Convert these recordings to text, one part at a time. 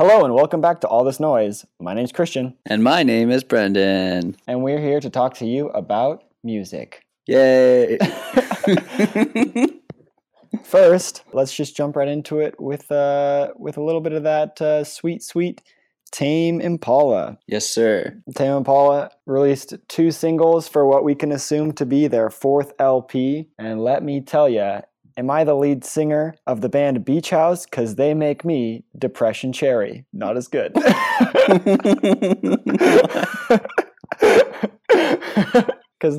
Hello and welcome back to All This Noise. My name's Christian. And my name is Brendan. And we're here to talk to you about music. Yay! First, let's just jump right into it with a little bit of that sweet Tame Impala. Yes, sir. Tame Impala released 2 singles for what we can assume to be their 4th LP. And let me tell ya, am I the lead singer of the band Beach House? Because they make me Depression Cherry. Not as good. Because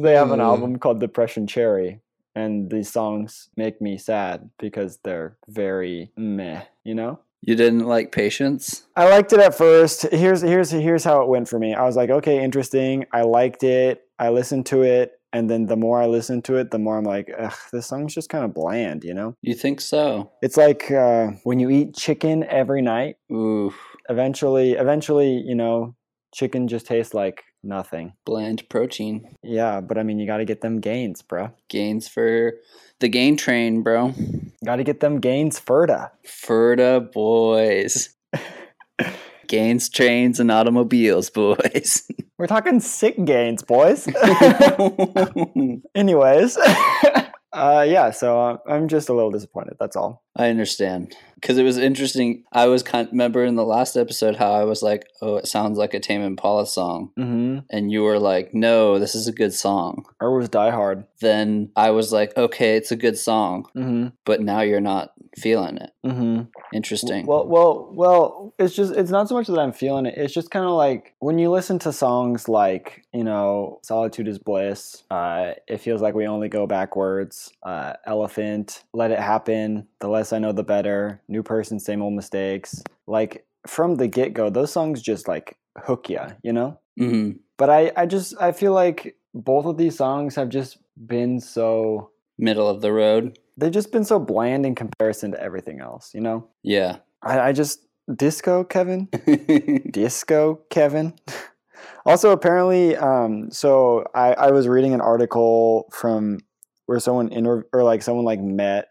they have an album called Depression Cherry. And these songs make me sad because they're very meh, you know? You didn't like Patience? I liked it at first. Here's how it went for me. I was like, okay, interesting. I liked it. I listened to it. And then the more I listen to it, the more I'm like, ugh, this song's just kind of bland, you know? You think so? It's like when you eat chicken every night. Oof. Eventually, you know, chicken just tastes like nothing. Bland protein. Yeah, but I mean, you got to get them gains, bro. Gains for the gain train, bro. Got to get them gains Ferda. Ferda boys. Gains, trains, and automobiles, boys. We're talking sick gains, boys. Anyways, so I'm just a little disappointed, that's all. I understand. Because it was interesting. I was remember in the last episode how I was like, oh, it sounds like a Tame Impala song. Mm-hmm. And you were like, no, this is a good song. Or was Die Hard. Then I was like, okay, it's a good song. Mm-hmm. But now you're not feeling it. Mm-hmm. Interesting. Well, it's not so much that I'm feeling it. It's just kind of like when you listen to songs like, you know, Solitude is Bliss, It Feels Like We Only Go Backwards, Elephant, Let It Happen, The Less I Know The Better, New Person, Same Old Mistakes. Like from the get-go, those songs just like hook you, you know? Mm-hmm. But I feel like both of these songs have just been so... middle of the road. They've just been so bland in comparison to everything else, you know? Yeah. I just... Disco Kevin. Also, apparently, so I was reading an article from where someone met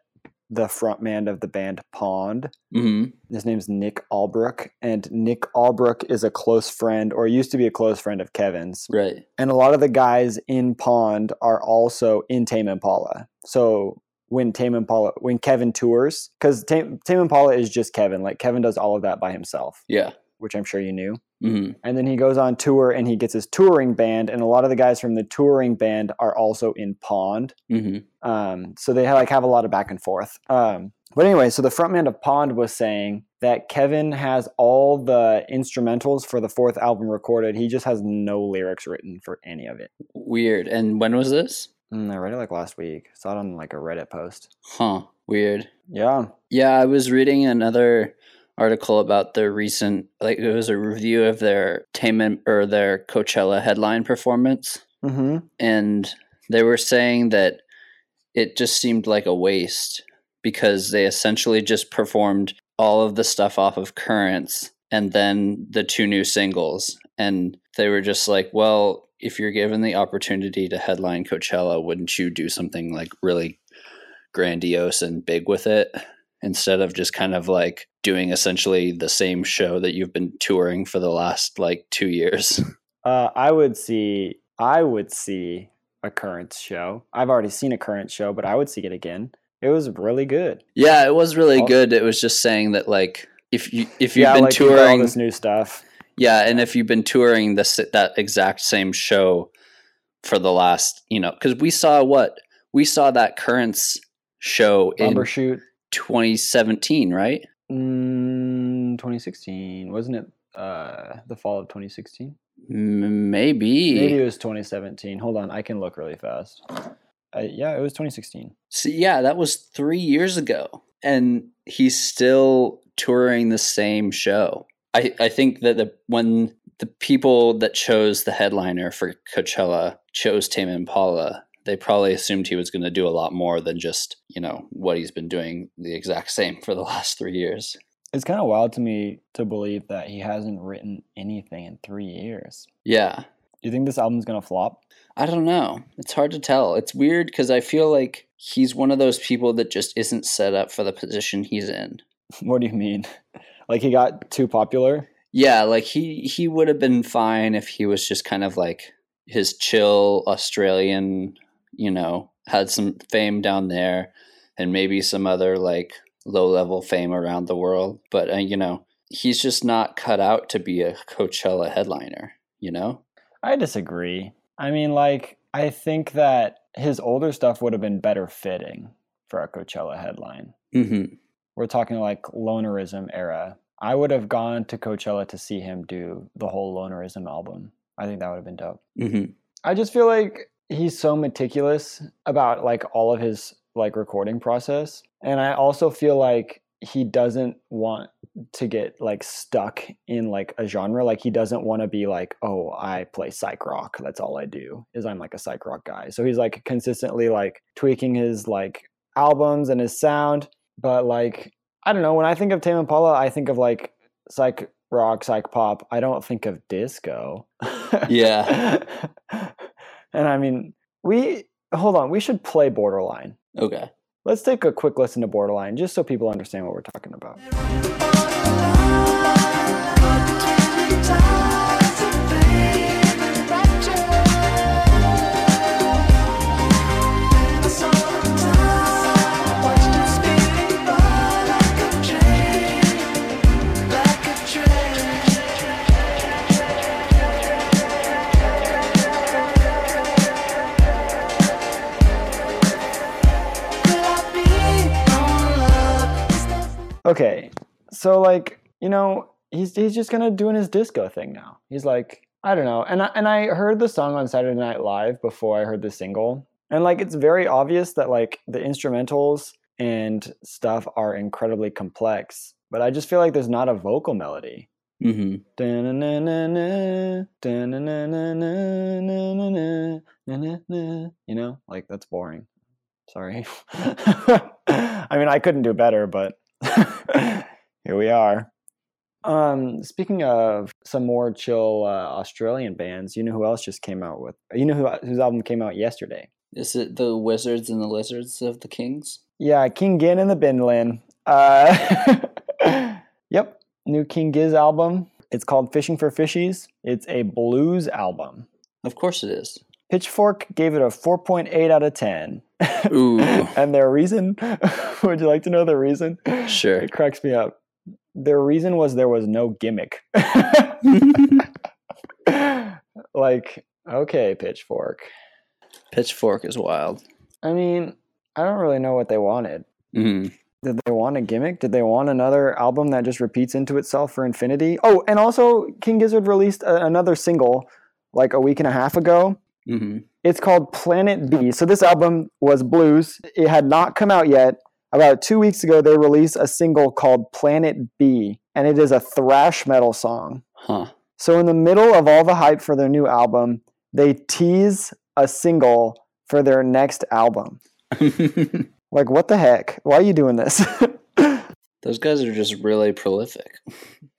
the frontman of the band Pond. Mm-hmm. His name's Nick Allbrook, and Nick Allbrook is a close friend, or used to be a close friend of Kevin's. Right. And a lot of the guys in Pond are also in Tame Impala. So when Kevin tours, because Tame Impala is just Kevin. Like Kevin does all of that by himself. Yeah. Which I'm sure you knew. Mm-hmm. And then he goes on tour and he gets his touring band, and a lot of the guys from the touring band are also in Pond. Mm-hmm. So they have a lot of back and forth. But anyway, so the frontman of Pond was saying that Kevin has all the instrumentals for the 4th album recorded. He just has no lyrics written for any of it. Weird. And when was this? I read it like last week. Saw it on like a Reddit post. Huh. Weird. Yeah. Yeah, I was reading another article about their recent, like it was a review of their their Coachella headline performance. Mm-hmm. And they were saying that it just seemed like a waste because they essentially just performed all of the stuff off of Currents and then the 2 new singles. And they were just like, well, if you're given the opportunity to headline Coachella, wouldn't you do something like really grandiose and big with it instead of just kind of like doing essentially the same show that you've been touring for the last like 2 years? I would see a Currents show. I've already seen a Currents show, but I would see it again. It was really good. Yeah, it was really good. It was just saying that like if you've been like touring all this new stuff. Yeah, and if you've been touring that exact same show for the last, you know, because we saw that Currents show in 2017, right? 2016, wasn't it? The fall of 2016. Maybe it was 2017. Hold on, I can look really fast. Yeah, it was 2016. So yeah, that was 3 years ago, and he's still touring the same show. I think that when the people that chose the headliner for Coachella chose Tame Impala, they probably assumed he was going to do a lot more than just, you know, what he's been doing the exact same for the last 3 years. It's kind of wild to me to believe that he hasn't written anything in 3 years. Yeah. Do you think this album's going to flop? I don't know. It's hard to tell. It's weird because I feel like he's one of those people that just isn't set up for the position he's in. What do you mean? Like, he got too popular? Yeah, like, he would have been fine if he was just kind of, like, his chill Australian, you know, had some fame down there and maybe some other, like, low-level fame around the world. But, you know, he's just not cut out to be a Coachella headliner, you know? I disagree. I mean, like, I think that his older stuff would have been better fitting for a Coachella headline. Mm-hmm. We're talking like Lonerism era. I would have gone to Coachella to see him do the whole Lonerism album. I think that would have been dope. Mm-hmm. I just feel like he's so meticulous about like all of his like recording process. And I also feel like he doesn't want to get like stuck in like a genre. Like he doesn't want to be like, oh, I play psych rock. That's all I do is I'm like a psych rock guy. So he's like consistently like tweaking his like albums and his sound. But like, I don't know. When I think of Tame Impala, I think of like psych rock, psych pop. I don't think of disco. Yeah. And I mean, we should play Borderline. Okay. Let's take a quick listen to Borderline just so people understand what we're talking about. Okay, so like, you know, he's just kind of doing his disco thing now. He's like, I don't know. And I heard the song on Saturday Night Live before I heard the single. And like, it's very obvious that like the instrumentals and stuff are incredibly complex. But I just feel like there's not a vocal melody. Mm-hmm. You know, like that's boring. Sorry. I mean, I couldn't do better, but... Here we are. Speaking of some more chill Australian bands, you know who else just came out with? You know whose album came out yesterday? Is it the Wizards and the Lizards of the Kings? Yeah, King Gin and the Bindlin. Yep, new King Giz album. It's called Fishing for Fishies. It's a blues album. Of course it is. Pitchfork gave it a 4.8 out of 10. Ooh. And their reason? Would you like to know their reason? Sure. It cracks me up. Their reason was there was no gimmick. Like, okay, Pitchfork. Pitchfork is wild. I mean, I don't really know what they wanted. Mm-hmm. Did they want a gimmick? Did they want another album that just repeats into itself for infinity? Oh, and also King Gizzard released another single like a week and a half ago. Mm-hmm. It's called Planet B. So this album was blues. It had not come out yet. About 2 weeks ago, they released a single called Planet B, and it is a thrash metal song. Huh. So in the middle of all the hype for their new album, they tease a single for their next album. Like, what the heck? Why are you doing this? Those guys are just really prolific.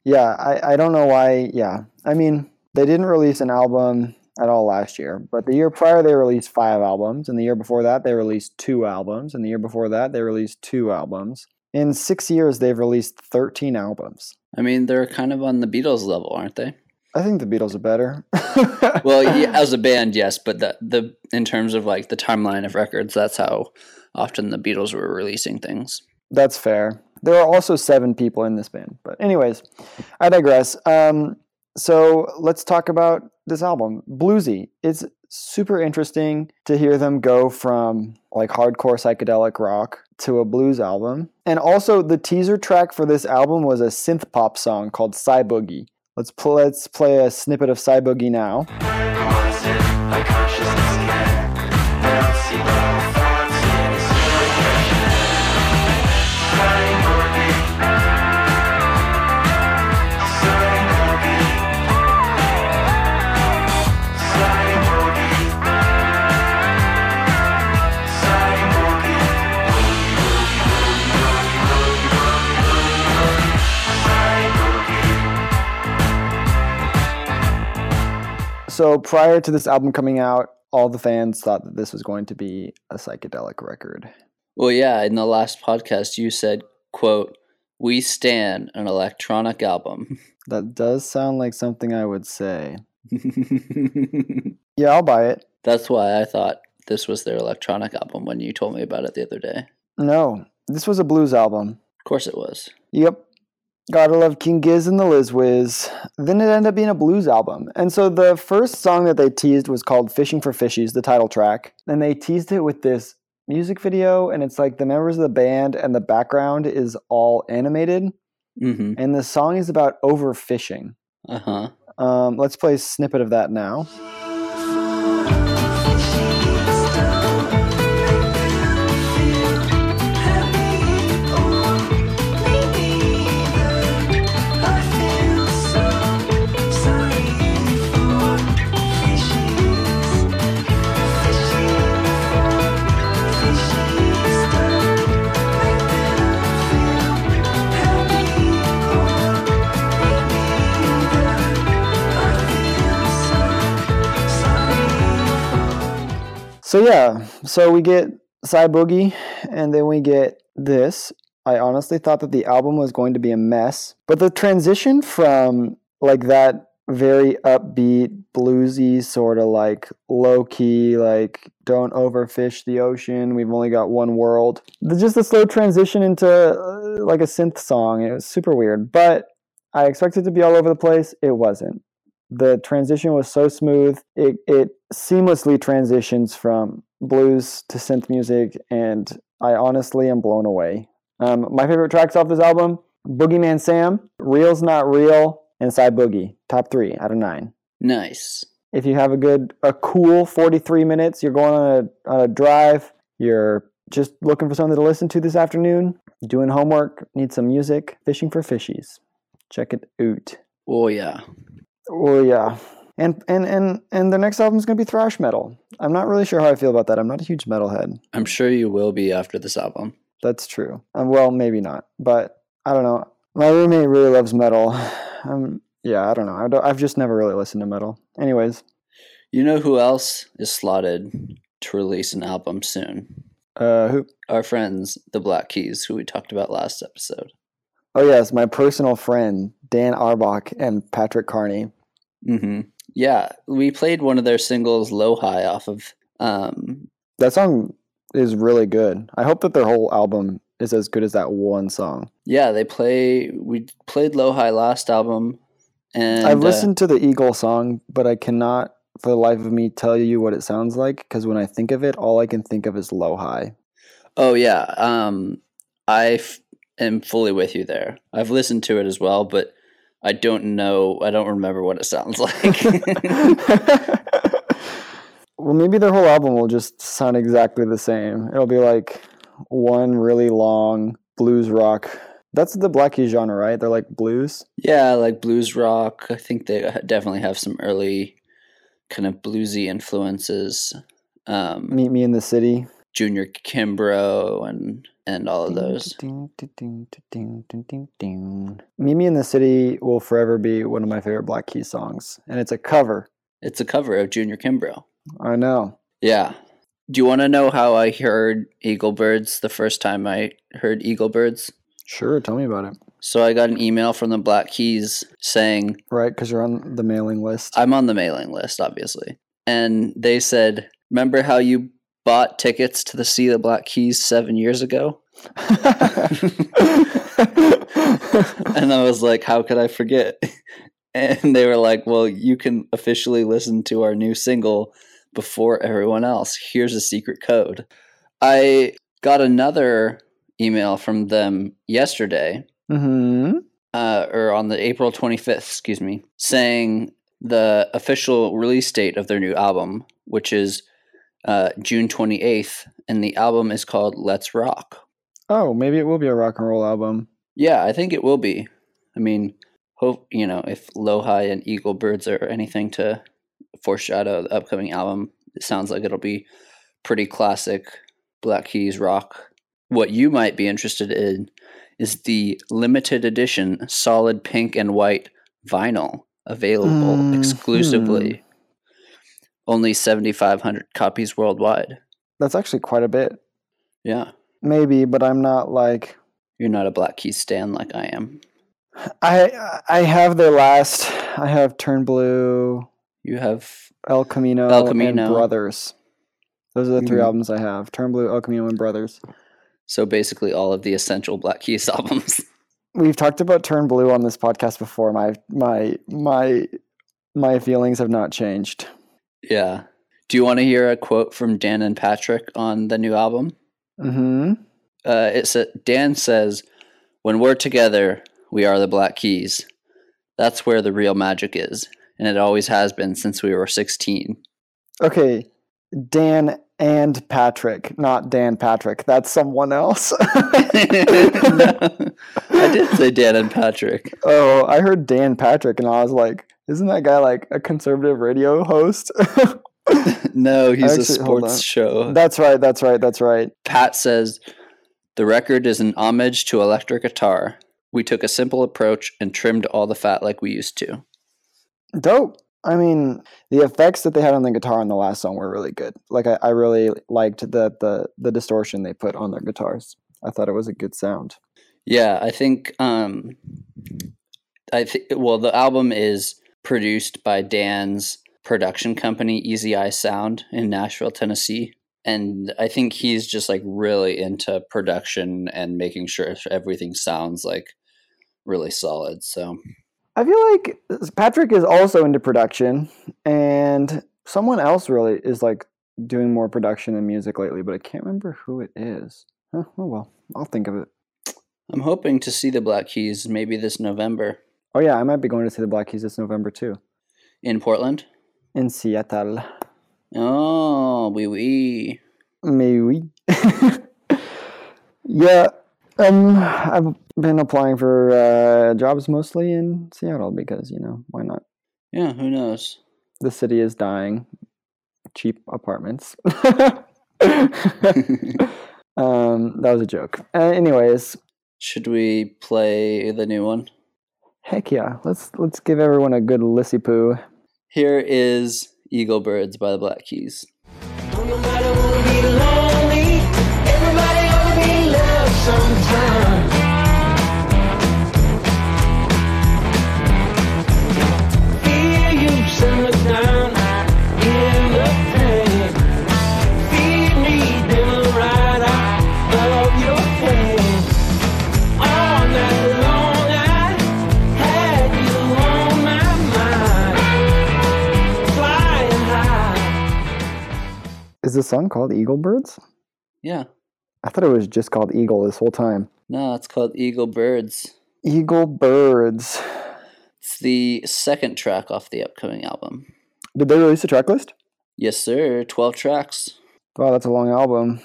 Yeah, I don't know why. Yeah. I mean, they didn't release an album at all last year, but the year prior they released 5 albums, and the year before that they released 2 albums, and the year before that they released 2 albums. In 6 years they've released 13 albums. I mean, they're kind of on the Beatles level, aren't they? I think the Beatles are better. Well, yeah, as a band, yes, but the in terms of like the timeline of records, that's how often the Beatles were releasing things. That's fair. There are also 7 people in this band, but anyways, I digress. So let's talk about this album, bluesy. It's super interesting to hear them go from like hardcore psychedelic rock to a blues album. And also the teaser track for this album was a synth pop song called Psy-Boogie. Let's play a snippet of Psy-Boogie now. So prior to this album coming out, all the fans thought that this was going to be a psychedelic record. Well, yeah, in the last podcast you said, quote, We Stan, an electronic album. That does sound like something I would say. Yeah, I'll buy it. That's why I thought this was their electronic album when you told me about it the other day. No, this was a blues album. Of course it was. Yep. Gotta love King Giz and the Liz Wiz. Then it ended up being a blues album. And so the first song that they teased was called Fishing for Fishies, the title track. And they teased it with this music video, and it's like the members of the band and the background is all animated. Mm-hmm. And the song is about overfishing. Uh-huh. Let's play a snippet of that now. So yeah, so we get Psy-Boogie, and then we get this. I honestly thought that the album was going to be a mess, but the transition from like that very upbeat, bluesy, sort of like low-key, like don't overfish the ocean, we've only got one world. Just a slow transition into like a synth song. It was super weird, but I expected it to be all over the place. It wasn't. The transition was so smooth. It seamlessly transitions from blues to synth music, and I honestly am blown away. My favorite tracks off this album, Boogeyman Sam, Real's Not Real, and Psy-Boogie. Top 3 out of 9. Nice. If you have a cool 43 minutes, you're going on a drive, you're just looking for something to listen to this afternoon, doing homework, need some music, Fishing for Fishies. Check it out. Oh, yeah. Oh yeah, and their next album is going to be thrash metal. I'm not really sure how I feel about that. I'm not a huge metalhead. I'm sure you will be after this album. That's true. Well, maybe not, but I don't know. My roommate really loves metal. Yeah, I don't know. I've just never really listened to metal. Anyways, you know who else is slotted to release an album soon? Who? Our friends, the Black Keys, who we talked about last episode. Oh yes, my personal friend Dan Auerbach and Patrick Carney. Mm-hmm. Yeah, we played one of their singles, Low High, off of... That song is really good. I hope that their whole album is as good as that one song. Yeah, we played Low High last album. And I've listened to the Eagle song, but I cannot, for the life of me, tell you what it sounds like, because when I think of it, all I can think of is Low High. Oh, yeah. I'm fully with you there. I've listened to it as well, but... I don't remember what it sounds like. Well, maybe their whole album will just sound exactly the same. It'll be like one really long blues rock. That's the Black Keys genre, right? They're like blues? Yeah, like blues rock. I think they definitely have some early kind of bluesy influences. Meet Me in the City. Junior Kimbrough and all of those. Meet Me in the City will forever be one of my favorite Black Keys songs. And it's a cover. It's a cover of Junior Kimbrough. I know. Yeah. Do you want to know how I heard Eagle Birds the first time I heard Eagle Birds? Sure. Tell me about it. So I got an email from the Black Keys saying... Right, because you're on the mailing list. I'm on the mailing list, obviously. And they said, remember how you... bought tickets to the See the Black Keys 7 years ago. And I was like, how could I forget? And they were like, well, you can officially listen to our new single before everyone else. Here's a secret code. I got another email from them yesterday, mm-hmm. Or on the April 25th, excuse me, saying the official release date of their new album, which is June 28th, and the album is called Let's Rock. Oh, maybe it will be a rock and roll album. Yeah, I think it will be. I mean, hope you know, if Low High and Eagle Birds are anything to foreshadow the upcoming album, it sounds like it'll be pretty classic Black Keys rock. What you might be interested in is the limited edition solid pink and white vinyl available exclusively. Only 7,500 copies worldwide. That's actually quite a bit. Yeah. Maybe, but I'm not like... You're not a Black Keys stan like I am. I have their last. I have Turn Blue. You have El Camino and Brothers. Those are the three albums I have. Turn Blue, El Camino, and Brothers. So basically all of the essential Black Keys albums. We've talked about Turn Blue on this podcast before. My feelings have not changed. Yeah. Do you want to hear a quote from Dan and Patrick on the new album? Mm-hmm. Dan says, "When we're together, we are the Black Keys. That's where the real magic is. And it always has been since we were 16. Okay. Dan and Patrick, not Dan Patrick. That's someone else. No, I did say Dan and Patrick. Oh, I heard Dan Patrick and I was like, isn't that guy like a conservative radio host? No, he's a sports show. That's right. Pat says, the record is an homage to electric guitar. We took a simple approach and trimmed all the fat like we used to. Dope. I mean, the effects that they had on the guitar on the last song were really good. Like, I really liked the distortion they put on their guitars. I thought it was a good sound. Yeah, I think, the album is produced by Dan's production company, Easy Eye Sound, in Nashville, Tennessee. And I think he's just, like, really into production and making sure everything sounds, like, really solid, so... I feel like Patrick is also into production, and someone else really is like doing more production and music lately, but I can't remember who it is. Oh, well, I'll think of it. I'm hoping to see the Black Keys maybe this November. Oh yeah, I might be going to see the Black Keys this November too. In Portland? In Seattle. Oh, oui, oui. Mais oui. Yeah. I've been applying for jobs mostly in Seattle because, you know, why not? Yeah, who knows? The city is dying. Cheap apartments. That was a joke. Anyways. Should we play the new one? Heck yeah. Let's give everyone a good lissy-poo. Here is Eagle Birds by the Black Keys. Sometime. Feel you summertime in the pain. Feed me dinner right out of your hand. All night long I had you on my mind. Flying high. Is the song called Eagle Birds? Yeah. I thought it was just called Eagle this whole time. No, it's called Eagle Birds. Eagle Birds. It's the second track off the upcoming album. Did they release a track list? Yes, sir. 12 tracks. Wow, that's a long album.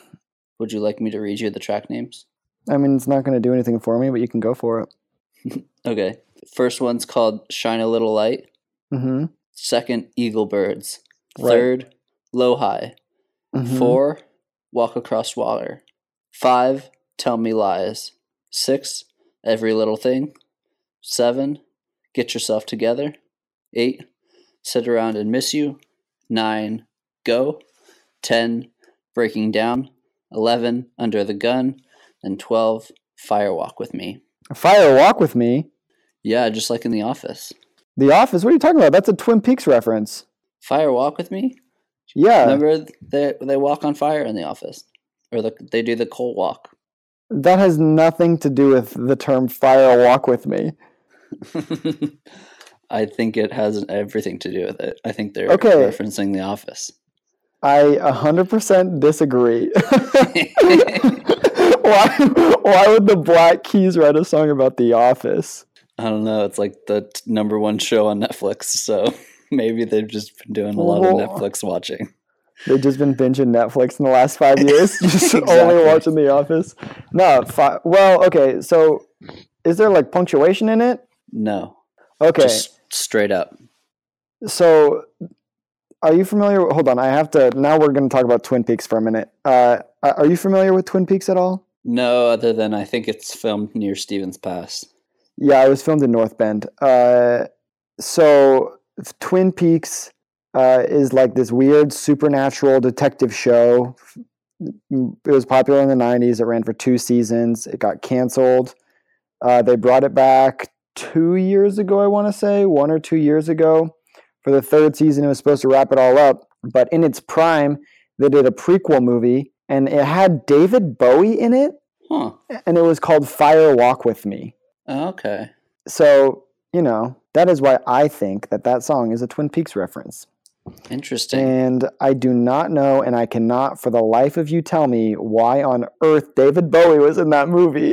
Would you like me to read you the track names? I mean, it's not going to do anything for me, but you can go for it. Okay. First one's called Shine a Little Light. Mm-hmm. Second, Eagle Birds. Right. Third, Low High. Mm-hmm. Four, Walk Across Water. 5, Tell Me Lies. 6, Every Little Thing. 7, Get Yourself Together. 8, Sit Around and Miss You. 9, Go. 10, Breaking Down. 11, Under the Gun. And 12, Fire Walk with Me. Fire Walk with Me? Yeah, just like in The Office. The Office? What are you talking about? That's a Twin Peaks reference. Fire Walk with Me? Yeah. Remember they walk on fire in The Office. Or they do the coal walk. That has nothing to do with the term fire walk with me. I think it has everything to do with it. I think they're referencing The Office. I 100% disagree. Why would the Black Keys write a song about The Office? I don't know. It's like the number one show on Netflix, so maybe they've just been doing a lot of Netflix watching. They've just been binging Netflix in the last 5 years, just only watching The Office. No, well, okay, so is there like punctuation in it? No. Okay. Just straight up. So are you familiar? Hold on, I have to, now we're going to talk about Twin Peaks for a minute. Are you familiar with Twin Peaks at all? No, other than I think it's filmed near Stevens Pass. Yeah, it was filmed in North Bend. So Twin Peaks... is like this weird supernatural detective show It was popular in the 90s. It ran for 2 seasons. It got canceled. They brought it back 2 years ago, I want to say, 1 or 2 years ago. For the 3rd season, it was supposed to wrap it all up. But in its prime, they did a prequel movie, and it had David Bowie in it. Huh. And it was called Fire Walk with Me. Okay. So, you know, that is why I think that that song is a Twin Peaks reference. Interesting. And I do not know, and I cannot for the life of you tell me why on earth David Bowie was in that movie.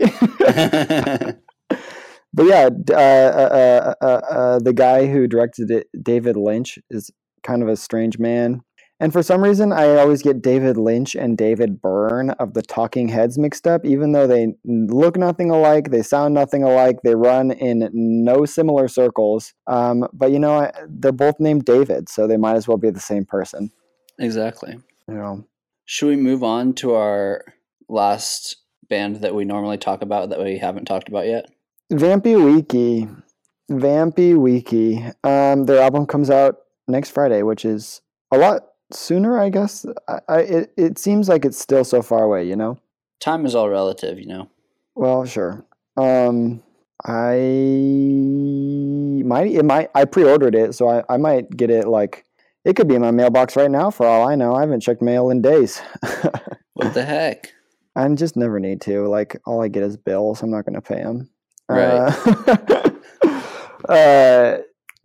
But yeah, the guy who directed it, David Lynch, is kind of a strange man. And for some reason, I always get David Lynch and David Byrne of the Talking Heads mixed up, even though they look nothing alike, they sound nothing alike, they run in no similar circles. But you know, they're both named David, so they might as well be the same person. Exactly. You know. Should we move on to our last band that we normally talk about that we haven't talked about yet? Vampy Weeky. Their album comes out next Friday, which is a lot sooner, I guess. It seems like it's still so far away, you know? Time is all relative, you know? Well, sure. I pre-ordered it, so I might get it, like, it could be in my mailbox right now for all I know. I haven't checked mail in days. What the heck? I just never need to. Like, all I get is bills. I'm not going to pay them. Right.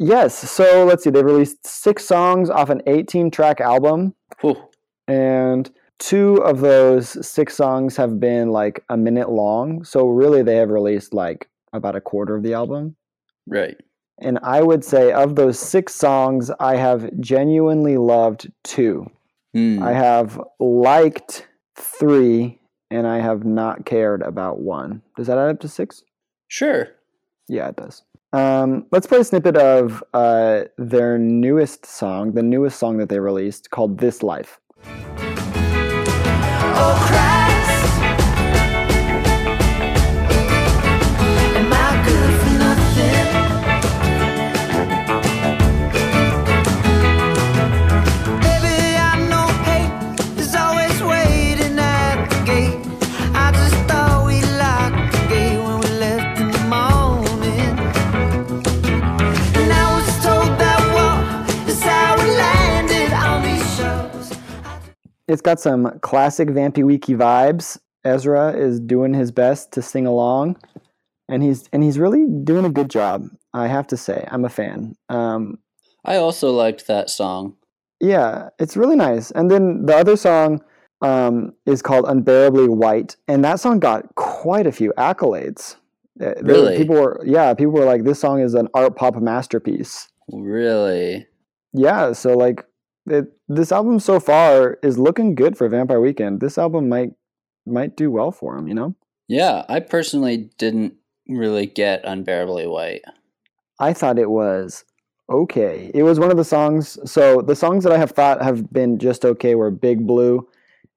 Yes, so let's see. They released 6 songs off an 18-track album. Ooh. And 2 of those 6 songs have been like a minute long. So really they have released like about a quarter of the album. Right. And I would say of those 6 songs, I have genuinely loved 2. Mm. I have liked 3, and I have not cared about 1. Does that add up to 6? Sure. Yeah, it does. Let's play a snippet of their newest song, the newest song that they released, called This Life. Oh, Christ. It's got some classic Vampy Weeky vibes. Ezra is doing his best to sing along, and he's really doing a good job. I have to say, I'm a fan. I also liked that song. Yeah, it's really nice. And then the other song is called Unbearably White, and that song got quite a few accolades. Really? People were like, this song is an art pop masterpiece. Really? Yeah, so like, this album so far is looking good for Vampire Weekend. This album might do well for him, you know? Yeah, I personally didn't really get Unbearably White. I thought it was okay. It was one of the songs. So the songs that I have thought have been just okay were Big Blue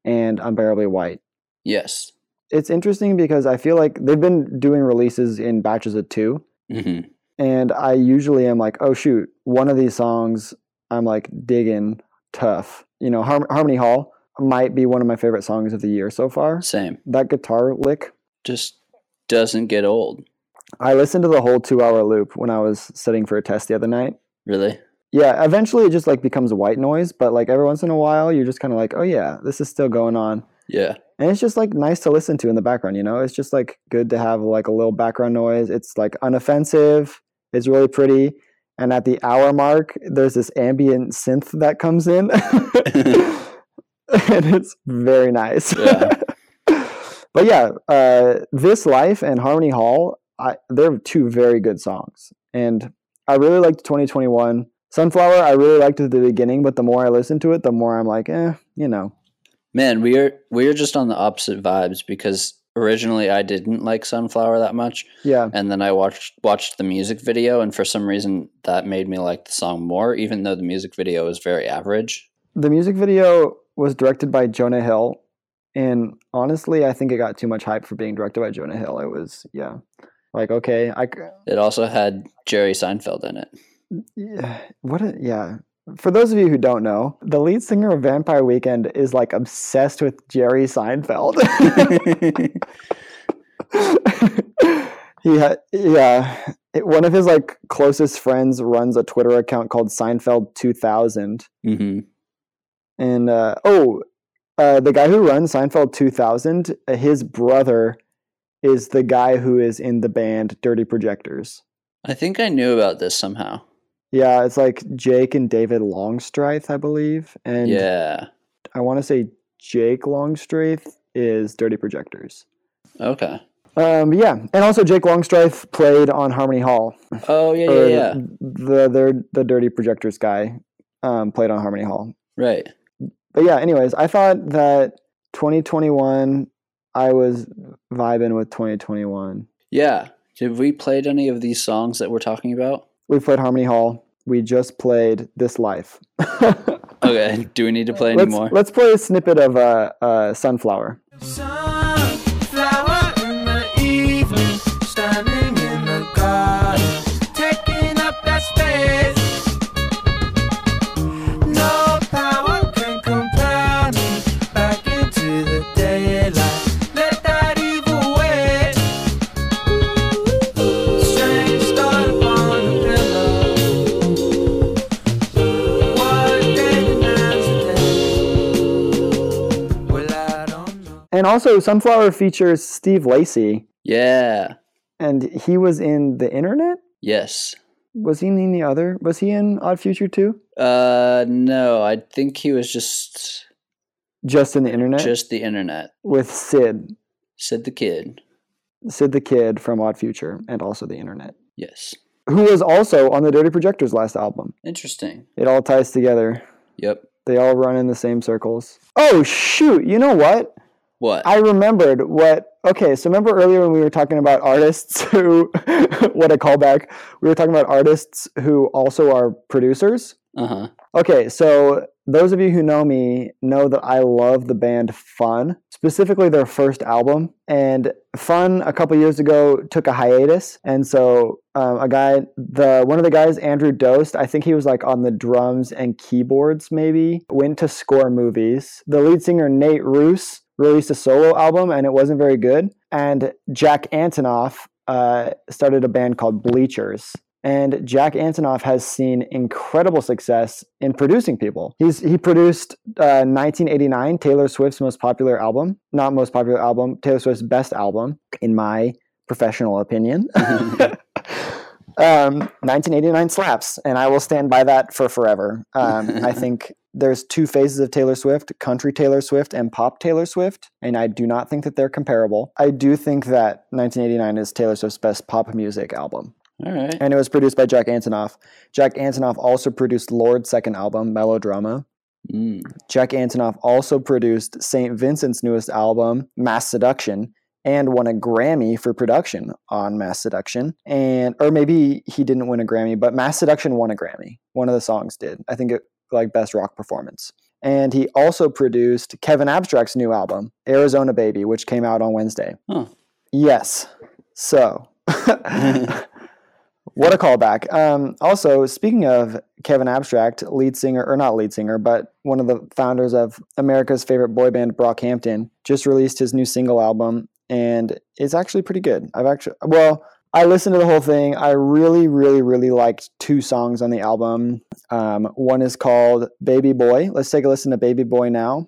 and Unbearably White. Yes. It's interesting because I feel like they've been doing releases in batches of 2. Mm-hmm. And I usually am like, oh, shoot, one of these songs I'm like digging tough. You know, Harmony Hall might be one of my favorite songs of the year so far. Same. That guitar lick just doesn't get old. I listened to the whole 2-hour loop when I was studying for a test the other night. Really? Yeah. Eventually it just like becomes white noise, but like every once in a while you're just kind of like, oh yeah, this is still going on. Yeah. And it's just like nice to listen to in the background, you know? It's just like good to have like a little background noise. It's like unoffensive. It's really pretty. And at the hour mark, there's this ambient synth that comes in. And it's very nice. Yeah. But yeah, This Life and Harmony Hall, they're 2 very good songs. And I really liked 2021. Sunflower, I really liked at the beginning, but the more I listen to it, the more I'm like, you know. Man, we are just on the opposite vibes because originally, I didn't like Sunflower that much. Yeah. And then I watched the music video, and for some reason, that made me like the song more, even though the music video is very average. The music video was directed by Jonah Hill, and honestly, I think it got too much hype for being directed by Jonah Hill. It was, yeah. Like, okay. It also had Jerry Seinfeld in it. Yeah. For those of you who don't know, the lead singer of Vampire Weekend is like obsessed with Jerry Seinfeld. Yeah. One of his like closest friends runs a Twitter account called Seinfeld 2000. Mm-hmm. And the guy who runs Seinfeld 2000, his brother is the guy who is in the band Dirty Projectors. I think I knew about this somehow. Yeah, it's like Jake and David Longstreth, I believe. And yeah, I want to say Jake Longstreth is Dirty Projectors. Okay. Yeah, and also Jake Longstreth played on Harmony Hall. Oh, yeah. The Dirty Projectors guy played on Harmony Hall. Right. But yeah, anyways, I thought that 2021, I was vibing with 2021. Yeah. Have we played any of these songs that we're talking about? We played Harmony Hall. We just played This Life. Okay. Do we need to play anymore? Let's play a snippet of Sunflower. Sunflower in the evening, standing in the garden, taking up that space. No power can compare me back into the daylight. Let that evil wait. Strange start upon the pillow. What day demands a day? Well, I don't know. And also, Sunflower features Steve Lacy. Yeah. And he was in The Internet? Yes. Was he in the other? Was he in Odd Future too? No, I think he was just in The Internet? Just The Internet. With Sid. Sid the Kid. Sid the Kid from Odd Future and also The Internet. Yes. Who was also on the Dirty Projectors' last album. Interesting. It all ties together. Yep. They all run in the same circles. Oh, shoot. You know what? What? I remembered what... Okay, so remember earlier when we were talking about artists who... What a callback. We were talking about artists who also are producers. Uh-huh. Okay, so those of you who know me know that I love the band Fun, specifically their first album. And Fun, a couple years ago, took a hiatus. And so one of the guys, Andrew Dost, I think he was like on the drums and keyboards maybe, went to score movies. The lead singer, Nate Roos, released a solo album and it wasn't very good. And Jack Antonoff started a band called Bleachers. And Jack Antonoff has seen incredible success in producing people. He produced 1989, Taylor Swift's Taylor Swift's best album, in my professional opinion. 1989 slaps, and I will stand by that for forever. I think there's two phases of Taylor Swift, country Taylor Swift and pop Taylor Swift, and I do not think that they're comparable. I do think that 1989 is Taylor Swift's best pop music album. All right. And it was produced by Jack Antonoff. Jack Antonoff also produced Lord's second album, Melodrama. Mm. Jack Antonoff also produced St. Vincent's newest album, Mass Seduction, and won a Grammy for production on Mass Seduction. Or maybe he didn't win a Grammy, but Mass Seduction won a Grammy. One of the songs did. I think it like Best Rock Performance. And he also produced Kevin Abstract's new album, Arizona Baby, which came out on Wednesday. Huh. Yes. So... What a callback. Also, speaking of Kevin Abstract, not lead singer, but one of the founders of America's favorite boy band, Brockhampton, just released his new single album, and it's actually pretty good. I listened to the whole thing. I really, really, really liked two songs on the album. One is called Baby Boy. Let's take a listen to Baby Boy now.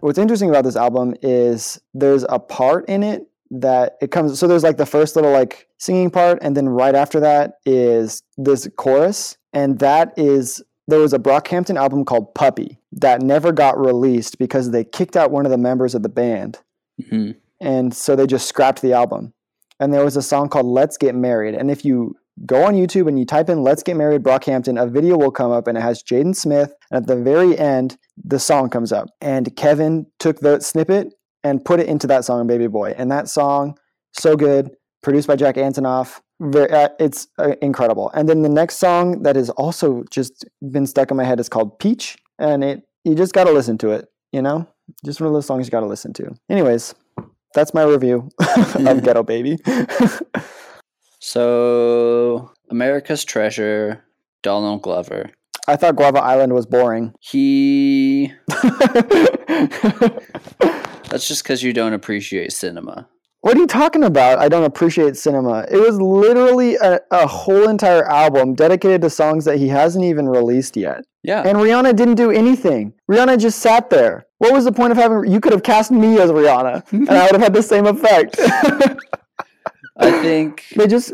What's interesting about this album is there's a part in it that it comes... So there's like the first little like singing part, and then right after that is this chorus. And that is... There was a Brockhampton album called Puppy that never got released because they kicked out one of the members of the band. Mm-hmm. And so they just scrapped the album. And there was a song called Let's Get Married. And if you Go on YouTube and you type in Let's Get Married Brockhampton. A video will come up and it has Jaden Smith. And at the very end, the song comes up. And Kevin took the snippet and put it into that song, Baby Boy. And that song, so good, produced by Jack Antonoff. It's incredible. And then the next song that has also just been stuck in my head is called Peach. And you just got to listen to it, you know? Just one of those songs you got to listen to. Anyways, that's my review of Ghetto Baby. So, America's Treasure, Donald Glover. I thought Guava Island was boring. That's just because you don't appreciate cinema. What are you talking about? I don't appreciate cinema. It was literally a whole entire album dedicated to songs that he hasn't even released yet. Yeah. And Rihanna didn't do anything. Rihanna just sat there. What was the point of having... You could have cast me as Rihanna, and I would have had the same effect. I think... They just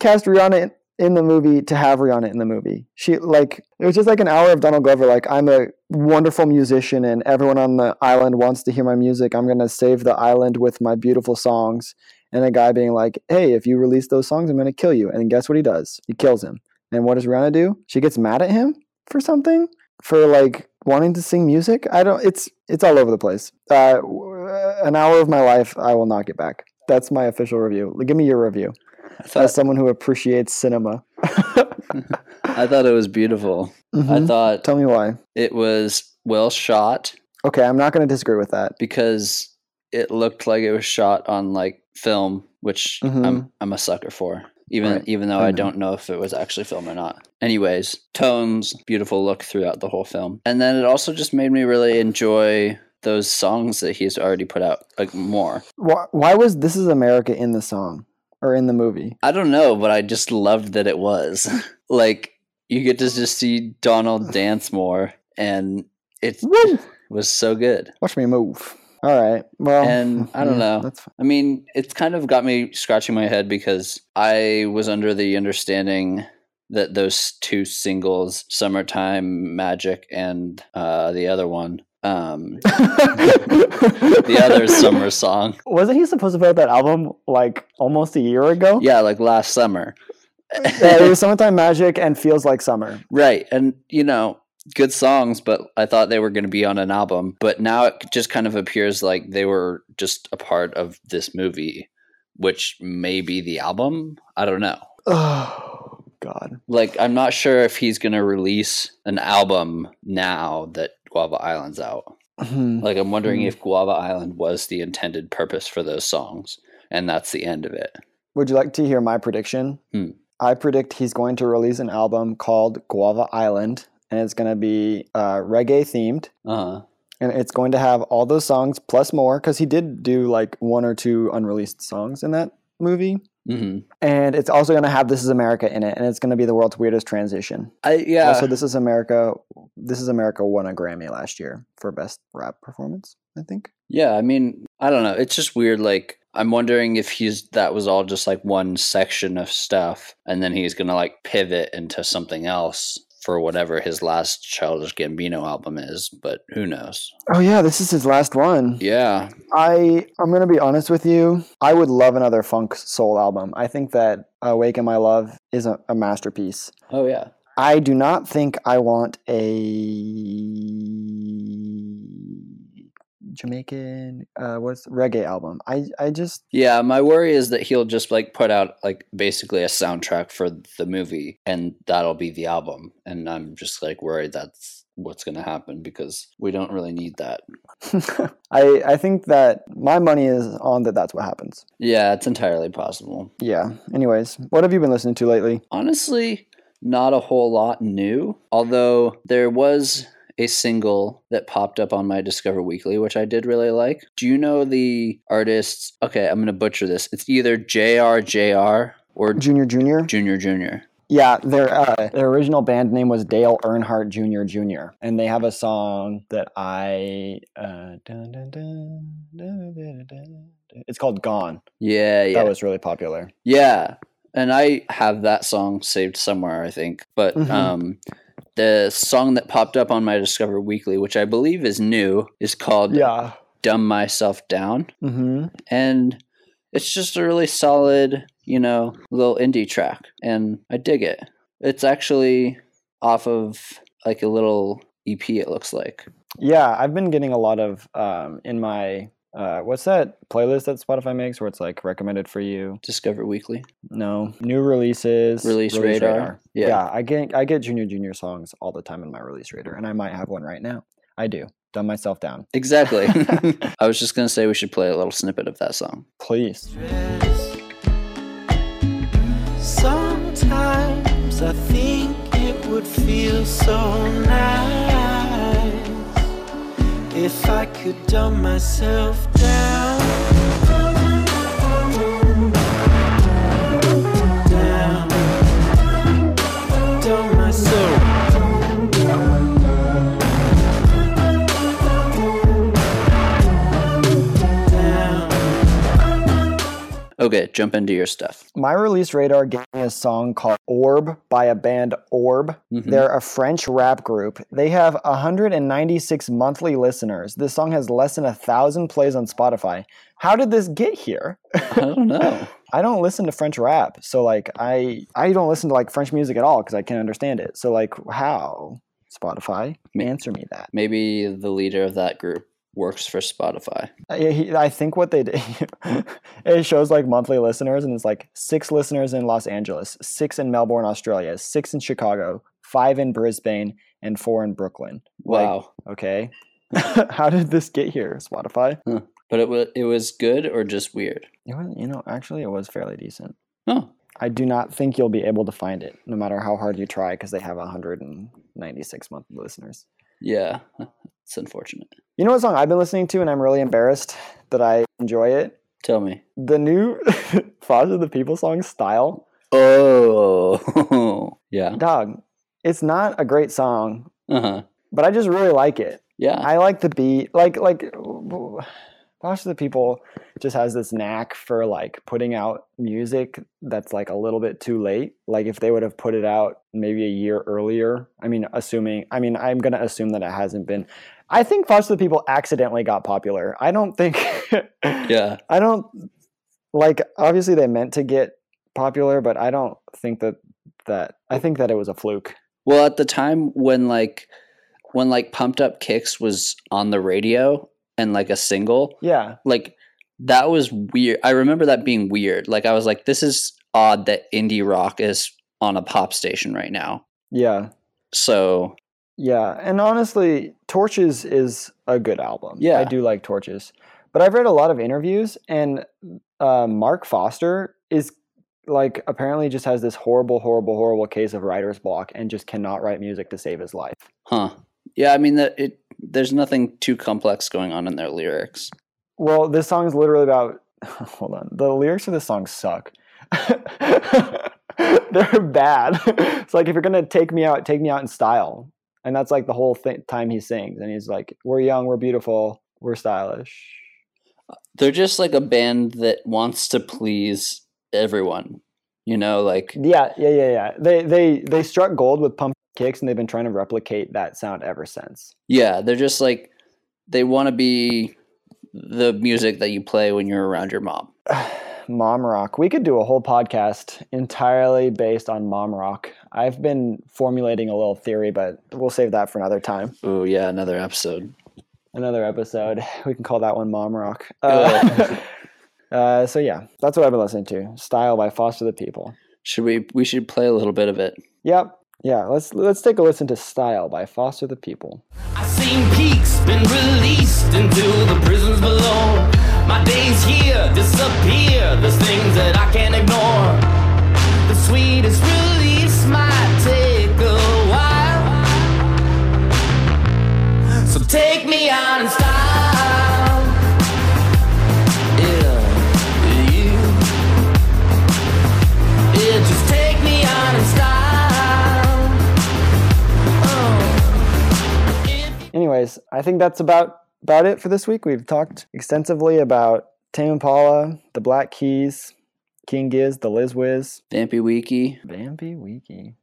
cast Rihanna in the movie to have Rihanna in the movie. She, like... It was just like an hour of Donald Glover, like, I'm a wonderful musician and everyone on the island wants to hear my music. I'm going to save the island with my beautiful songs. And a guy being like, hey, if you release those songs, I'm going to kill you. And guess what he does? He kills him. And what does Rihanna do? She gets mad at him for something? For, like, wanting to sing music? It's all over the place. An hour of my life, I will not get back. That's my official review. Give me your review. As someone who appreciates cinema. I thought it was beautiful. Mm-hmm. Tell me why. It was well shot. Okay, I'm not going to disagree with that. Because it looked like it was shot on, like, film, which I'm a sucker for. Even though I don't know if it was actually film or not. Anyways, tones, beautiful look throughout the whole film. And then it also just made me really enjoy those songs that he's already put out, like, more. Why was This Is America in the song? Or in the movie? I don't know, but I just loved that it was. Like, you get to just see Donald dance more, and it was so good. Watch me move. All right. Well, and I don't know. I mean, it's kind of got me scratching my head because I was under the understanding that those two singles, Summertime Magic and the other one, the other summer song. Wasn't he supposed to put out that album like almost a year ago? Yeah, like last summer. Yeah, it was Summertime Magic and Feels Like Summer. Right. And, you know, good songs, but I thought they were going to be on an album. But now it just kind of appears like they were just a part of this movie, which may be the album. I don't know. Oh, God. Like, I'm not sure if he's going to release an album now that Guava Island's out. Like, I'm wondering if Guava Island was the intended purpose for those songs, and that's the end of it. Would you like to hear my prediction? I predict he's going to release an album called Guava Island, and it's going to be reggae themed. And it's going to have all those songs plus more, because he did do like one or two unreleased songs in that movie. And it's also going to have This Is America in it, and it's going to be the world's weirdest transition. Also, This Is America won a Grammy last year for Best Rap Performance, I think. Yeah, I mean, I don't know. It's just weird. Like, I'm wondering if that was all just like one section of stuff, and then he's going to like pivot into something else for whatever his last Childish Gambino album is, but who knows? Oh yeah, this is his last one. Yeah. I'm going to be honest with you. I would love another funk soul album. I think that Awaken My Love is a masterpiece. Oh yeah. I do not think I want a Jamaican reggae album. Yeah, my worry is that he'll just like put out like basically a soundtrack for the movie, and that'll be the album. And I'm just like worried that's what's going to happen because we don't really need that. I think that my money is on that's what happens. Yeah, it's entirely possible. Yeah. Anyways, what have you been listening to lately? Honestly, not a whole lot new, although there was a single that popped up on my Discover Weekly, which I did really like. Do you know the artists? Okay, I'm going to butcher this. It's either JR or Junior. Yeah, their original band name was Dale Earnhardt Jr., and they have a song that it's called Gone. Yeah. That was really popular. Yeah, and I have that song saved somewhere, I think. But the song that popped up on my Discover Weekly, which I believe is new, is called Dumb Myself Down. And it's just a really solid you know, little indie track, and I dig it. It's actually off of like a little EP, it looks like. Yeah, I've been getting a lot of in my what's that playlist that Spotify makes where it's like recommended for you? Discover Weekly. No, new releases. Release Radar. Yeah, I get Junior songs all the time in my Release Radar, and I might have one right now. I do. Dumb myself down. Exactly. I was just gonna say we should play a little snippet of that song. Please. Sometimes I think it would feel so nice if I could dumb myself down. Dumb myself. Okay, jump into your stuff. My Release Radar gave me a song called Orb by a band Orb. Mm-hmm. They're a French rap group. They have 196 monthly listeners. This song has less than 1,000 plays on Spotify. How did this get here? I don't know. I don't listen to French rap. So, like, I don't listen to, like, French music at all because I can't understand it. So, like, how? Spotify, answer me that. Maybe the leader of that group works for Spotify. I think what they did, it shows like monthly listeners, and it's like 6 listeners in Los Angeles, 6 in Melbourne, Australia, 6 in Chicago, 5 in Brisbane, and 4 in Brooklyn. Wow. Like, okay. How did this get here, Spotify? Huh. But it was good or just weird? It was, you know, actually it was fairly decent. Oh. I do not think you'll be able to find it, no matter how hard you try, because they have 196 monthly listeners. Yeah. It's unfortunate. You know what song I've been listening to and I'm really embarrassed that I enjoy it? Tell me. The new Foster of the People song, Style. Oh, yeah. Dog, it's not a great song, but I just really like it. Yeah. I like the beat. Like Foster the People just has this knack for like putting out music that's like a little bit too late. Like if they would have put it out maybe a year earlier, I'm going to assume that it hasn't been. I think Foster the People accidentally got popular. I don't think... Yeah. I don't... Like, obviously they meant to get popular, but I don't think that... I think that it was a fluke. Well, at the time when Pumped Up Kicks was on the radio and, like, a single... Yeah. Like, that was weird. I remember that being weird. Like, I was like, this is odd that indie rock is on a pop station right now. Yeah. So... Yeah, and honestly, Torches is a good album. Yeah. I do like Torches. But I've read a lot of interviews, and Mark Foster is, like, apparently just has this horrible, horrible, horrible case of writer's block and just cannot write music to save his life. Huh. Yeah, I mean, there's nothing too complex going on in their lyrics. Well, this song is literally about... Hold on. The lyrics of this song suck. They're bad. It's like, if you're going to take me out in style. And that's like the whole time he sings. And he's like, we're young, we're beautiful, we're stylish. They're just like a band that wants to please everyone, you know, like. Yeah. They struck gold with Pump Kicks, and they've been trying to replicate that sound ever since. Yeah, they're just like, they want to be the music that you play when you're around your mom. Mom rock. We could do a whole podcast entirely based on mom rock. I've been formulating a little theory, but we'll save that for another time. Oh yeah, another episode. We can call that one mom rock. So yeah, that's what I've been listening to. Style by Foster the People. We should play a little bit of it. Yep. Yeah, let's take a listen to Style by Foster the People. I've seen peaks been released into the prisons below. My days here disappear, there's things that I can't ignore. The sweetest release might take a while, so take me out in style. Yeah, you. Yeah, just take me out in style. Oh. Anyways, I think that's about it for this week. We've talked extensively about Tame Impala, The Black Keys, King Giz, The Liz Wiz, Vampy Wiki.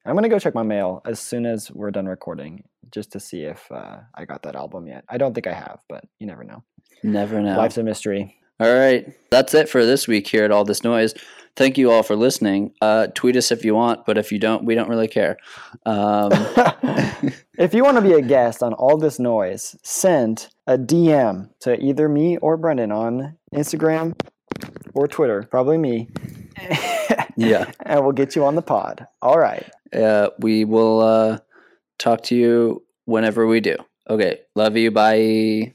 I'm gonna go check my mail as soon as we're done recording, just to see if I got that album yet. I don't think I have, but you never know. Life's a mystery. All right. That's it for this week here at All This Noise. Thank you all for listening. Tweet us if you want, but if you don't, we don't really care. If you want to be a guest on All This Noise, send a DM to either me or Brendan on Instagram or Twitter, probably me. Yeah. And we'll get you on the pod. All right. We will talk to you whenever we do. Okay. Love you. Bye.